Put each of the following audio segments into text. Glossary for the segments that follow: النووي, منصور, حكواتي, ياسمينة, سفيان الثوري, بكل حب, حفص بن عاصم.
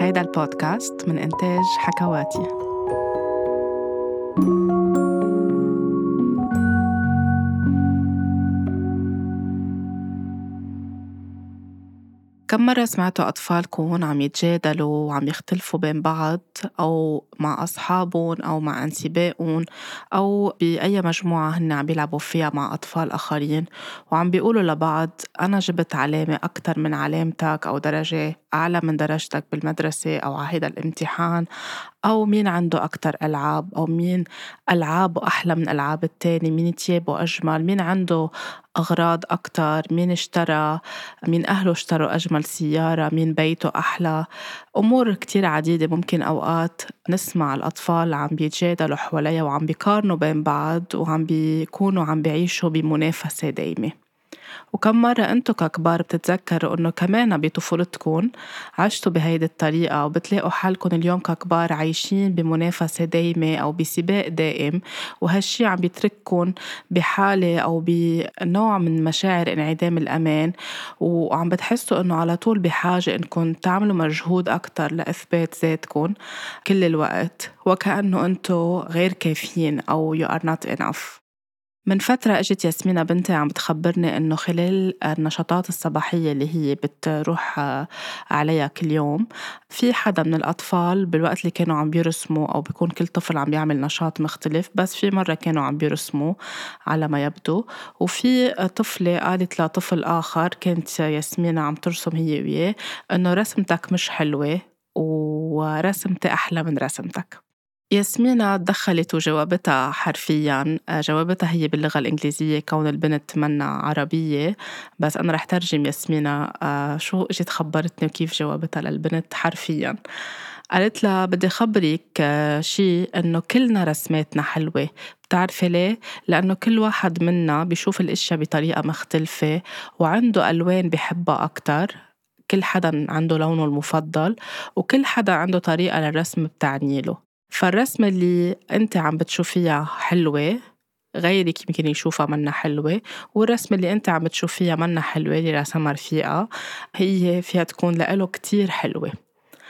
هيدا البودكاست من إنتاج حكواتي. كم مرة سمعتوا أطفالكم عم يتجادلوا وعم يختلفوا بين بعض أو مع أصحابهم أو مع أنسبائهم أو بأي مجموعة هن عم بيلعبوا فيها مع أطفال آخرين، وعم بيقولوا لبعض أنا جبت علامة أكتر من علامتك أو درجة أعلى من درجتك بالمدرسة أو على هيدا الامتحان، أو مين عنده أكتر ألعاب، أو مين ألعابه أحلى من ألعاب التاني، مين تيابه أجمل، مين عنده أغراض أكتر، مين اشترى، مين أهله اشتروا أجمل سيارة، مين بيته أحلى. أمور كتير عديدة ممكن أوقات نسمع الأطفال عم بيتجادلوا حواليها وعم بيقارنوا بين بعض وعم بيكونوا عم بيعيشوا بمنافسة دايمة. وكم مرة أنتوا ككبار بتتذكروا أنه كمان بطفولتكم عشتوا بهيدي الطريقة وبتلاقوا حالكم اليوم ككبار عايشين بمنافسة دايمة أو بسباق دائم، وهالشي عم بيترككم بحالة أو بنوع من مشاعر انعدام الأمان، وعم بتحسوا أنه على طول بحاجة أنكم تعملوا مجهود أكتر لإثبات ذاتكم كل الوقت، وكأنه أنتوا غير كافيين أو you are not enough. من فترة اجت ياسمينة بنتي عم بتخبرني انه خلال النشاطات الصباحية اللي هي بتروح عليها كل يوم، في حدا من الاطفال بالوقت اللي كانوا عم بيرسموا، او بيكون كل طفل عم بيعمل نشاط مختلف، بس في مرة كانوا عم بيرسموا على ما يبدو، وفي طفلة قالت لطفل اخر كانت ياسمينة عم ترسم هي وياه انه رسمتك مش حلوة ورسمتي احلى من رسمتك. ياسمينة دخلت وجوابتها حرفياً، جوابتها هي باللغة الإنجليزية كون البنت منا عربية، بس أنا رح ترجم ياسمينة شو اجت خبرتني وكيف جوابتها للبنت حرفياً. قالت لها بدي خبرك شيء، أنه كلنا رسماتنا حلوة، بتعرفي ليه؟ لأنه كل واحد منا بيشوف الأشياء بطريقة مختلفة وعنده ألوان بحبها أكتر، كل حدا عنده لونه المفضل، وكل حدا عنده طريقة للرسم بتعنيله. فالرسم اللي أنت عم بتشوفيها حلوة غيرك يمكن يشوفها منا حلوة، والرسم اللي أنت عم بتشوفيها منا حلوة اللي رسمها رفيقة هي فيها تكون لإله كتير حلوة.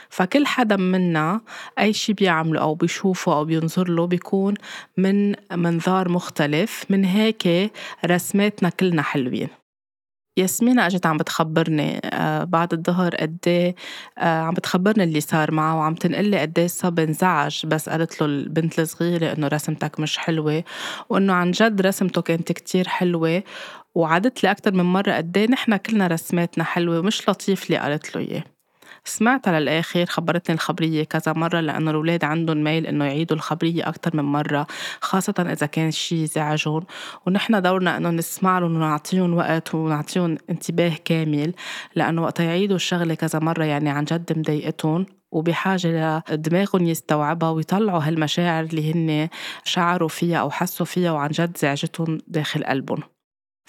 فكل حدا منا أي شي بيعمله أو بيشوفه أو بينظر له بيكون من منظار مختلف، من هيك رسماتنا كلنا حلوين. ياسمينة أجت عم بتخبرني بعد الظهر قديه، عم بتخبرني اللي صار معه وعم تنقلي قديه صاب انزعج، بس قالت له البنت الصغيرة إنه رسمتك مش حلوة، وإنه عن جد رسمته كانت كتير حلوة، وعدت لي أكتر من مرة قديه نحنا كلنا رسماتنا حلوة ومش لطيف لي قالت له إيه. سمعتها للآخر، خبرتني الخبرية كذا مرة، لأن الأولاد عندهم ميل إنه يعيدوا الخبرية أكتر من مرة، خاصة إذا كان شيء زعجهم، ونحن دورنا إنه نسمع لهم ونعطيهم وقت ونعطيهم انتباه كامل، لأنه وقت يعيدوا الشغلة كذا مرة يعني عن جد مضايقتهم وبحاجة لدماغهم يستوعبها ويطلعوا هالمشاعر اللي هن شعروا فيها أو حسوا فيها وعن جد زعجتهم داخل قلبهم.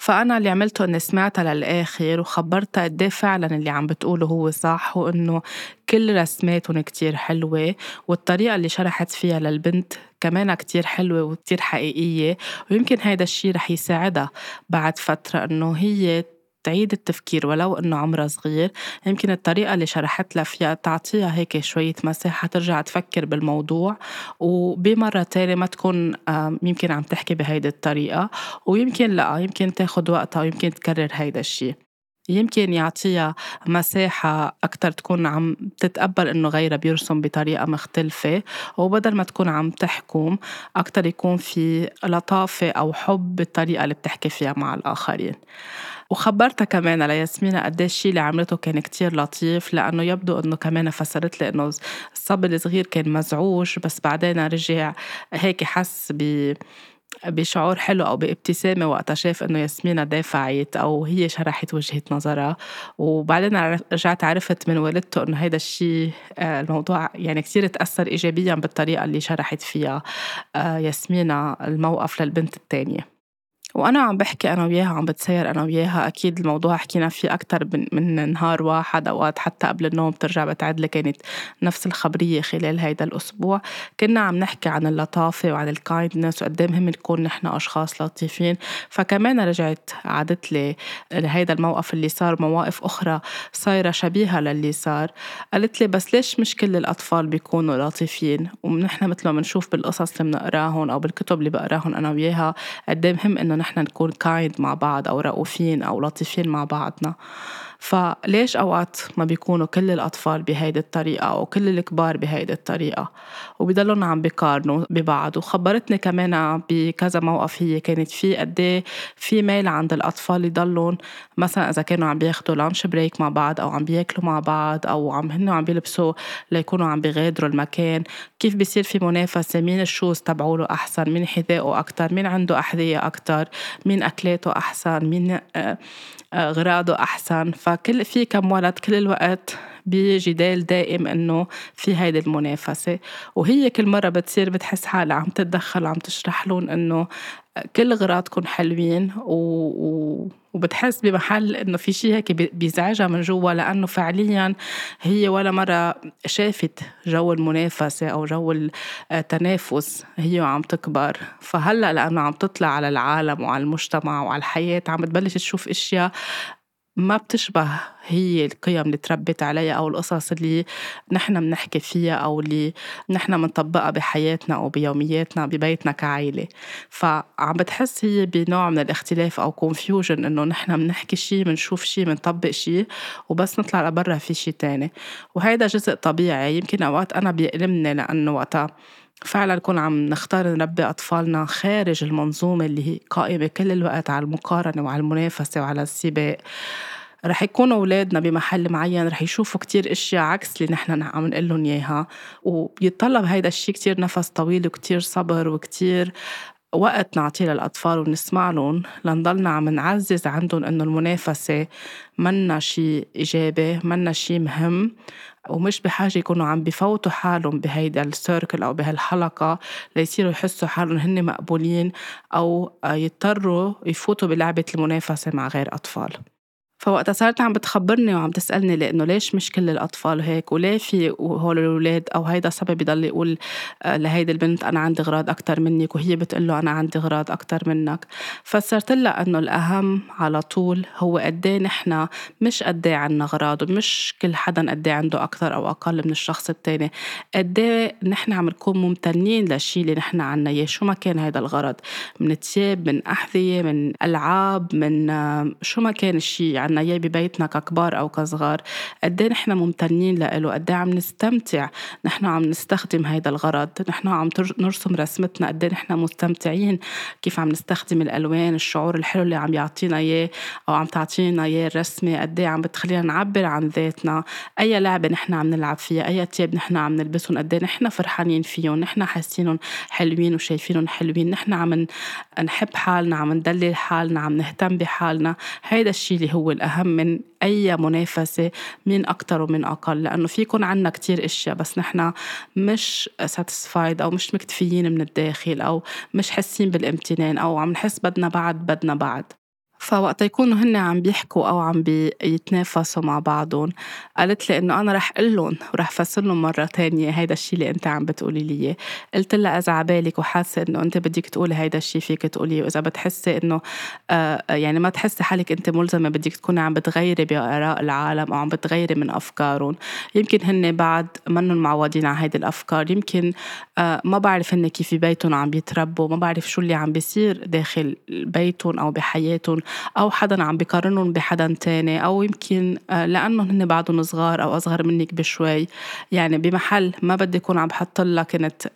فأنا اللي عملته إني سمعتها للآخر وخبرتها قد إيه فعلاً اللي عم بتقوله هو صح، وإنه كل رسماتهم كتير حلوة، والطريقة اللي شرحت فيها للبنت كمان كتير حلوة وكتير حقيقية، ويمكن هيدا الشي رح يساعدها بعد فترة إنه هي تعيد التفكير ولو إنه عمرها صغير. يمكن الطريقة اللي شرحت لها فيها تعطيها هيك شوية مساحة ترجع تفكر بالموضوع، وبمرة تانية ما تكون يمكن عم تحكي بهيدا الطريقة، ويمكن لا، يمكن تاخد وقتها ويمكن تكرر هيدا الشيء، يمكن يعطيها مساحة أكتر تكون عم تتقبل إنه غيرها بيرسم بطريقة مختلفة، وبدل ما تكون عم تحكم أكتر يكون في لطافة أو حب بالطريقة اللي بتحكي فيها مع الآخرين. وخبرتها كمان لياسمينة قد الشيء اللي عملته كان كتير لطيف، لأنه يبدو أنه كمان فسرت لي أنه الصبي الصغير كان مزعوج، بس بعدين رجع هيك حس بشعور حلو أو بابتسامة وقتها شاف أنه ياسمينة دافعت أو هي شرحت وجهة نظرها. وبعدين رجعت عرفت من والدته أنه هيدا الشيء الموضوع يعني كتير تأثر إيجابيا بالطريقة اللي شرحت فيها ياسمينة الموقف للبنت التانية. وأنا عم بحكي أنا وياها، عم بتسير أنا وياها، أكيد الموضوع حكينا فيه أكتر من نهار واحد، أوقات حتى قبل النوم بترجع بتعدل. كانت نفس الخبرية خلال هيدا الأسبوع، كنا عم نحكي عن اللطافة وعن الكايندنس وقدامهم نكون نحن أشخاص لطيفين. فكمان رجعت عادت لي هيدا الموقف اللي صار، مواقف أخرى صايرة شبيهة للي صار. قالت لي بس ليش مش كل الأطفال بيكونوا لطيفين؟ ونحن مثل ما منشوف بالقصص اللي بنقراهن أو بالكتب اللي بقراهن أنا وياها قدامهم إنه نحن نكون كايند مع بعض أو رؤوفين أو لطيفين مع بعضنا، فليش أوقات ما بيكونوا كل الأطفال بهيدي الطريقة وكل الكبار بهيدي الطريقة؟ وبيضلون عم بيقارنوا ببعض. وخبرتني كمان بكذا موقف هي كانت فيه قديه في ميل عند الأطفال اللي ضلون مثلا إذا كانوا عم بياخدوا لانش بريك مع بعض أو عم بياكلوا مع بعض أو عم بيلبسوا ليكونوا عم بيغادروا المكان، كيف بيصير في منافسة مين الشوز تبعوله أحسن، مين حذائه أكتر، مين عنده أحذية أكتر، مين أكلاته أحسن، مين غراضه أحسن. فكل في كم ولد كل الوقت بجدال دائم إنه في هيدي المنافسة، وهي كل مرة بتصير بتحس حالها عم تتدخل عم تشرح لهم إنه كل غراضكم حلوين وبتحس بمحل إنه في شيء هيك بيزعجها من جوا، لأنه فعليا هي ولا مرة شافت جو المنافسة أو جو التنافس هي عم تكبر. فهلأ لأنه عم تطلع على العالم وعلى المجتمع وعلى الحياة عم تبلش تشوف إشياء ما بتشبه هي القيم اللي تربت عليها أو القصص اللي نحن منحكي فيها أو اللي نحن منطبقها بحياتنا أو بيومياتنا ببيتنا كعائلة. فعم بتحس هي بنوع من الاختلاف أو confusion، إنه نحن منحكي شيء منشوف شيء منطبق شيء وبس نطلع لبرا في شيء تاني. وهيدا جزء طبيعي، يمكن أوقات أنا بيألمني لأنه وقتها فعلا نكون عم نختار نربي أطفالنا خارج المنظومة اللي هي قائمة كل الوقت على المقارنة وعلى المنافسة وعلى السباق. رح يكونوا أولادنا بمحل معين رح يشوفوا كتير إشياء عكس اللي نحن عم نقول لهم إياها، وبيتطلب هيدا الشيء كتير نفس طويل وكتير صبر وكتير وقت نعطيه للأطفال ونسمع لهم، لنضلنا عم نعزز عندهم إنه المنافسة منا شيء إيجابي، منا شيء مهم، ومش بحاجة يكونوا عم بفوتوا حالهم بهيدا السيركل أو بهالحلقة ليصيروا يحسوا حالهم هن مقبولين أو يضطروا يفوتوا بلعبة المنافسة مع غير أطفال. فوقتها صارت عم بتخبرني وعم تسألني لأنه ليش مش كل الأطفال هيك وليه في هول الولاد أو هيدا سبب يضل يقول لهيدا البنت أنا عندي غراض أكتر منك وهي بتقله أنا عندي غراض أكتر منك. فصرت لها أنه الأهم على طول هو قدي نحنا مش قدي عنا غراض، ومش كل حدا قدي عنده أكتر أو أقل من الشخص التاني، قدي نحنا عم نكون ممتنين للشي اللي نحنا عنا إياه شو ما كان هيدا الغرض، من تياب، من أحذية، من ألعاب، من شو ما كان الشي يعني إياه ببيتنا ككبار أو كصغار، قديه نحن ممتنين لإله، قديه عم نستمتع نحن عم نستخدم هيدا الغرض، نحن عم نرسم رسمتنا، قديه نحن مستمتعين كيف عم نستخدم الألوان، الشعور الحلو اللي عم يعطينا إياه أو عم تعطينا إياه الرسمة، قديه عم بتخلينا نعبر عن ذاتنا، أي لعبة نحن عم نلعب فيها، أي تياب نحن عم نلبسهم، قديه نحن فرحانين فيهم، نحن حاسينهم حلوين وشايفينهم حلوين، نحن عم نحب حالنا، عم ندلل حالنا، عم نهتم بحالنا. هيدا الشيء اللي هو الأهم من أي منافسة مين أكتر ومين أقل، لأنه فيكون عنا كتير إشياء بس نحنا مش satisfied أو مش مكتفيين من الداخل أو مش حاسين بالامتنان أو عم نحس بدنا بعد. فوقت يكونوا هن عم بيحكوا أو عم بيتنافسوا مع بعضهم، قالت لي إنه أنا رح قلهم ورح فصلهم مرة تانية هيدا الشي اللي أنت عم بتقولي لي. قلت لها إذا عبالك وحاسة إنه أنت بدك تقولي هيدا الشي فيك تقوليه، وإذا بتحسي إنه يعني ما تحسي حالك أنت ملزمة بدك تكوني عم بتغيري بآراء العالم أو عم بتغيري من أفكارهم، يمكن هن بعد منهم معودين على هيدا الأفكار، يمكن ما بعرف هن كيف ببيتهم عم بيتربوا، ما بعرف شو اللي عم بيصير داخل بيتهم أو بحياتهم، أو حدا عم بيقارنهم بحدا تاني، أو يمكن لأنه هن بعضهم صغار أو أصغر منك بشوي. يعني بمحل ما بدي يكون عم بحطلها كنت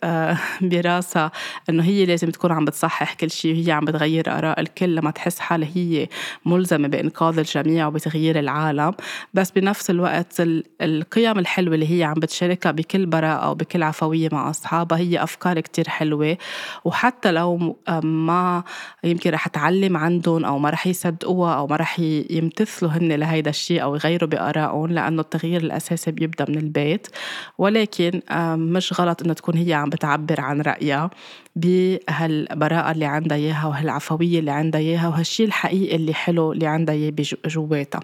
براسة أنه هي لازم تكون عم بتصحح كل شيء وهي عم بتغير آراء الكل لما تحس حالها هي ملزمة بإنقاذ الجميع وبتغيير العالم، بس بنفس الوقت القيم الحلوة اللي هي عم بتشاركها بكل براءة وبكل عفوية مع أصحابها هي أفكار كتير حلوة، وحتى لو ما يمكن رح تعلم عندهم أو ما رح رح يصدقوها أو ما رح يمتثلوا هن لهيدا الشيء أو يغيروا بآرائهم، لأنه التغيير الأساسي بيبدأ من البيت. ولكن مش غلط إنه تكون هي عم بتعبر عن رأيها بهالبراءة اللي عندها إياها وهالعفوية اللي عندها إياها وهالشي الحقيقي اللي حلو اللي عندها إياه جواتها.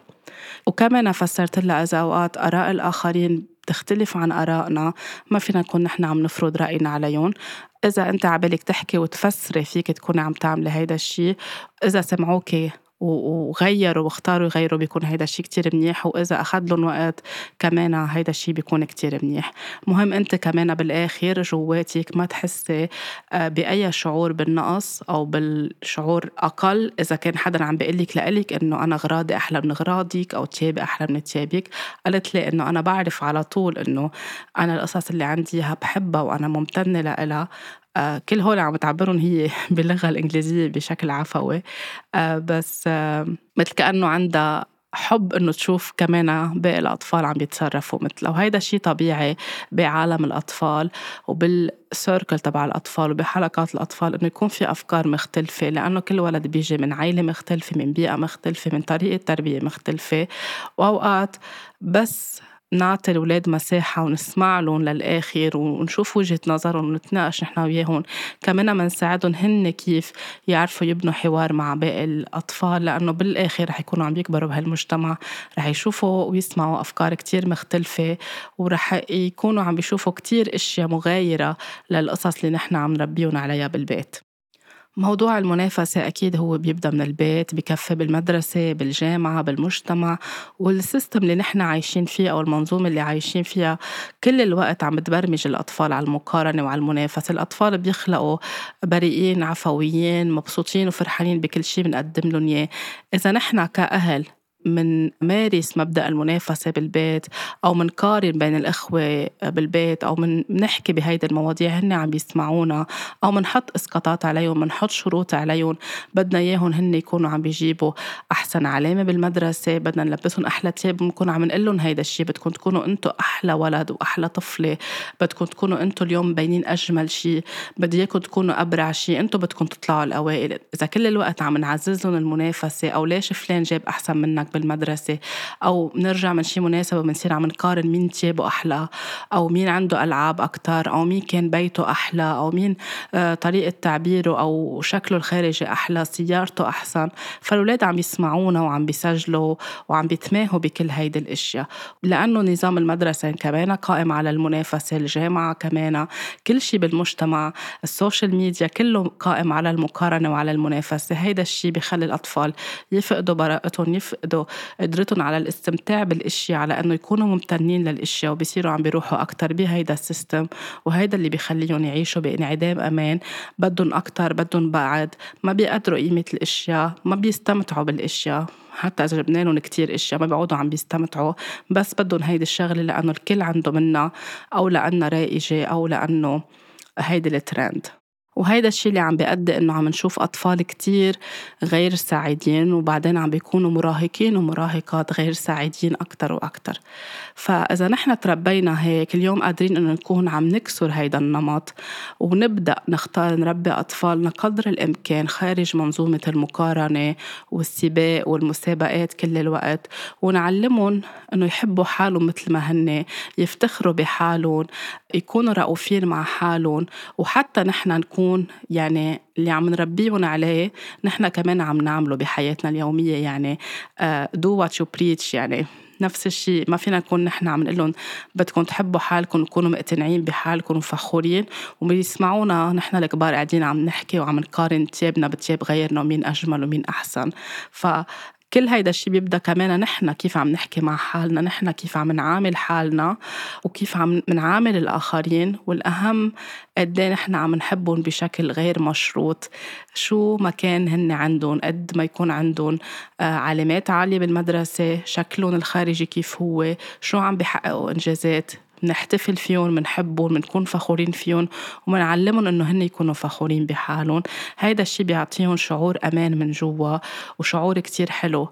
وكمان فسرت لها إذا أوقات آراء الآخرين تختلف عن آرائنا ما فينا نكون نحن عم نفرض رأينا عليهم. إذا أنت عبالك تحكي وتفسري فيك تكون عم تعمل هيدا الشيء، إذا سمعوكي وغيروا واختاروا يغيروا بيكون هيدا الشيء كتير منيح، وإذا أخذ لهم وقت كمان هيدا الشيء بيكون كتير منيح. مهم أنت كمان بالآخر جواتك ما تحسي بأي شعور بالنقص أو بالشعور أقل. إذا كان حدا عم بيقلك لقلك إنه أنا غراضي أحلى من غراضك أو تيابي أحلى من تيابك، قالت لي إنه أنا بعرف على طول إنه أنا القصص اللي عندي بحبها وأنا ممتنة لها. كل هول عم تعبرون هي باللغة الإنجليزية بشكل عفوي، بس مثل كأنه عندها حب إنه تشوف كمان باقي الأطفال عم يتصرفوا مثله، وهيدا شيء طبيعي بعالم الأطفال وبالسيركل تبع الأطفال وبحلقات الأطفال إنه يكون في أفكار مختلفة، لأنه كل ولد بيجي من عائلة مختلفة، من بيئة مختلفة، من طريقة تربية مختلفة. وأوقات بس نعطي الأولاد مساحة ونسمع لهم للآخر ونشوف وجهة نظرهم ونتناقش نحن وياهم، كمان ما نساعدهم هن كيف يعرفوا يبنوا حوار مع باقي الأطفال، لأنه بالآخر رح يكونوا عم يكبروا بهالمجتمع، رح يشوفوا ويسمعوا أفكار كتير مختلفة ورح يكونوا عم بيشوفوا كتير إشياء مغايرة للقصص اللي نحن عم نربيهم عليها بالبيت. موضوع المنافسة أكيد هو بيبدأ من البيت، بكفي بالمدرسة، بالجامعة، بالمجتمع، والسيستم اللي نحن عايشين فيه أو المنظومة اللي عايشين فيها كل الوقت عم بتبرمج الأطفال على المقارنة وعلى المنافسة. الأطفال بيخلقوا بريئين، عفويين، مبسوطين وفرحانين بكل شيء بنقدم لهم إياه. إذا نحن كأهل من مارس مبدأ المنافسة بالبيت أو من قارن بين الأخوة بالبيت أو من نحكي بهيدا المواضيع هن عم بيسمعونا، أو من حط إسقاطات عليهم، من حط شروط عليهم، بدنا إياهم هن يكونوا عم بيجيبوا أحسن علامة بالمدرسة، بدنا نلبسهم أحلى تياب، بنكون عم نقلهم هيدا الشي، بدكم تكونوا أنتوا أحلى ولد وأحلى طفلة، بدكم تكونوا أنتوا اليوم بينين أجمل شي، بدي إياكم تكونوا أبرع شي، أنتوا بدكم تطلعوا الأوائل. إذا كل الوقت عم نعزز لهم المنافسة أو ليش فلان جاب أحسن منك بالمدرسة، أو نرجع من شي مناسبة بنصير عم نقارن مين تيابه أحلى أو مين عنده ألعاب أكتر أو مين كان بيته أحلى أو مين طريقة تعبيره أو شكله الخارجي أحلى، سيارته أحسن. فالولاد عم يسمعونا وعم بيسجلوا وعم بيتماهوا بكل هيدا الأشياء، لأنه نظام المدرسة كمان قائم على المنافسة، الجامعة كمان، كل شي بالمجتمع، السوشيال ميديا كله قائم على المقارنة وعلى المنافسة. هيدا الشي بيخلي الأطفال يفقدوا براءتهم، يفقدوا قدرتهم على الاستمتاع بالاشياء، على انه يكونوا ممتنين للاشياء، وبيصيروا عم بيروحوا اكتر بهيدا السيستم، وهيدا اللي بيخليهم يعيشوا بانعدام امان، بدهم اكتر، بدهم بعد، ما بيقدروا قيمه الاشياء، ما بيستمتعوا بالاشياء. حتى اذا جبنا لهم كتير اشياء ما بيقعدوا عم بيستمتعوا، بس بدهم هيدي الشغله لانه الكل عنده منها، او لانه رائجه، او لانه هيدا الترند. وهيدا الشيء اللي عم بيؤدي انه عم نشوف اطفال كتير غير سعيدين، وبعدين عم بيكونوا مراهقين ومراهقات غير سعيدين اكتر واكتر. فاذا نحن تربينا هيك اليوم قادرين انه نكون عم نكسر هيدا النمط ونبدا نختار نربي اطفالنا قدر الامكان خارج منظومه المقارنه والسباق والمسابقات كل الوقت، ونعلمهم انه يحبوا حالهم مثل ما هن، يفتخروا بحالهم، يكونوا رؤوفين مع حالهم، وحتى نحن نكون يعني اللي عم نربيهم عليه نحن كمان عم نعمله بحياتنا اليومية. يعني do what you preach، يعني نفس الشيء ما فينا نكون نحن عم نقول لهم بدكم تحبوا حالكم وكونوا مقتنعين بحالكم وفخورين، وبيسمعونا نحن الكبار قاعدين عم نحكي وعم نقارن تيابنا بتياب غيرنا ومين أجمل ومين أحسن. كل هيدا الشيء بيبدأ كمان نحن كيف عم نحكي مع حالنا، نحن كيف عم نعامل حالنا وكيف عم نعامل الآخرين، والأهم قد ايه نحن عم نحبهم بشكل غير مشروط، شو ما كان هن عندهم، قد ما يكون عندهم علامات عالية بالمدرسة، شكلهم الخارجي كيف هو، شو عم بيحققوا إنجازات، نحتفل فيهم، منحبهم، منكون فخورين فيهم، ومنعلمهم إنه هن يكونوا فخورين بحالهم. هيدا الشي بيعطيهم شعور أمان من جوا وشعور كتير حلو.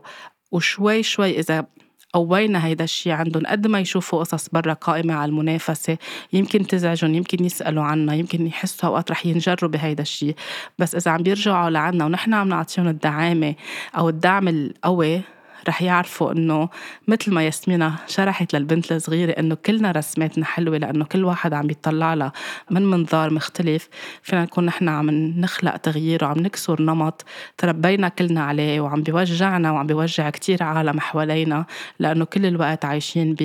وشوي شوي إذا قوينا هيدا الشيء عندهم قد ما يشوفوا قصص برا قائمة على المنافسة يمكن تزعجهم، يمكن يسألوا عنا، يمكن يحسوا أوقات رح ينجروا بهيدا الشيء. بس إذا عم بيرجعوا لعنا ونحن عم نعطيهم الدعامة أو الدعم القوي رح يعرفوا إنه مثل ما ياسمينة شرحت للبنت الصغيرة إنه كلنا رسماتنا حلوة، لأنه كل واحد عم بيطلع لها من منظار مختلف. فينا نكون نحن عم نخلق تغيير وعم نكسر نمط تربينا كلنا عليه وعم بيوجعنا وعم بيوجع كتير عالم حوالينا، لأنه كل الوقت عايشين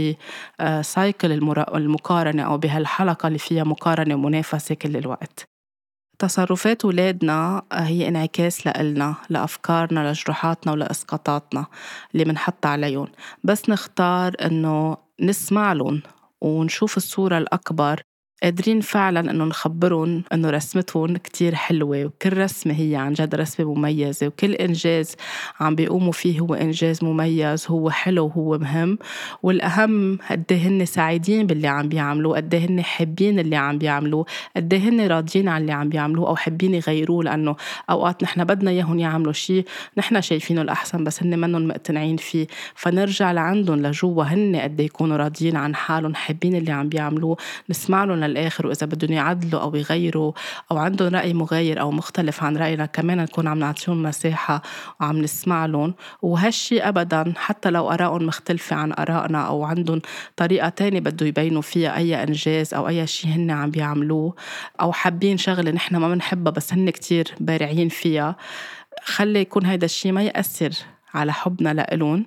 بسايكل المقارنة أو بهالحلقة اللي فيها مقارنة ومنافسة كل الوقت. تصرفات ولادنا هي انعكاس لإلنا، لأفكارنا، لجروحاتنا ولإسقاطاتنا اللي منحط عليهم. بس نختار إنه نسمع لهم ونشوف الصورة الأكبر، قادرين فعلاً إنه نخبرهم إنه رسمتهم كتير حلوة وكل رسمة هي عن جد رسمة مميزة، وكل إنجاز عم بيقوموا فيه هو إنجاز مميز، هو حلو، هو مهم. والأهم قدي هن سعيدين باللي عم بيعملوه، قدي هن حابين اللي عم بيعملوه، قدي هن راضيين عن اللي عم بيعملوه أو حابين يغيروه. لأنه أوقات نحن بدنا إياهم يعملوا شيء نحن شايفينه الأحسن بس هن منهم مقتنعين فيه، فنرجع لعندهم لجوا هن قدي يكونوا راضيين عن حالهم، حابين اللي عم بيعملوه، نسمع لهم للآخر. وإذا بدهم يعدلوا أو يغيروا أو عندهم رأي مغاير أو مختلف عن رأينا كمان نكون عم نعطيهم مساحة وعم نسمع لهم. وهالشي أبدا حتى لو آرائهم مختلفة عن آرائنا أو عندهم طريقة تانية بده يبينوا فيها أي إنجاز أو أي شيء هن عم بيعملوه أو حابين شغلة نحن ما منحبها بس هن كتير بارعين فيها، خلي يكون هيدا الشيء ما يأثر على حبنا لإلون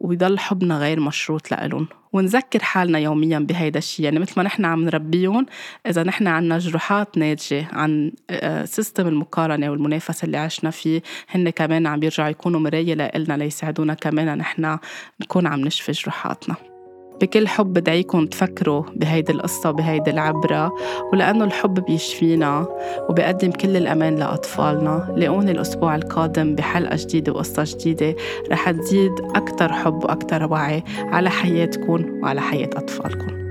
ويضل حبنا غير مشروط لإلون. ونذكر حالنا يومياً بهيدا الشيء، يعني مثل ما نحن عم نربيهم إذا نحن عنا جروحات ناتجة عن سيستم المقارنة والمنافسة اللي عشنا فيه، هن كمان عم بيرجعوا يكونوا مراية لإلنا ليساعدونا كمان نحن نكون عم نشفي جروحاتنا. بكل حب بدعيكم تفكروا بهيدي القصة وبهيدي العبرة، ولأنه الحب بيشفينا وبيقدم كل الأمان لأطفالنا. لاقوني الأسبوع القادم بحلقة جديدة وقصة جديدة رح تزيد أكتر حب وأكتر وعي على حياتكم وعلى حياة أطفالكم.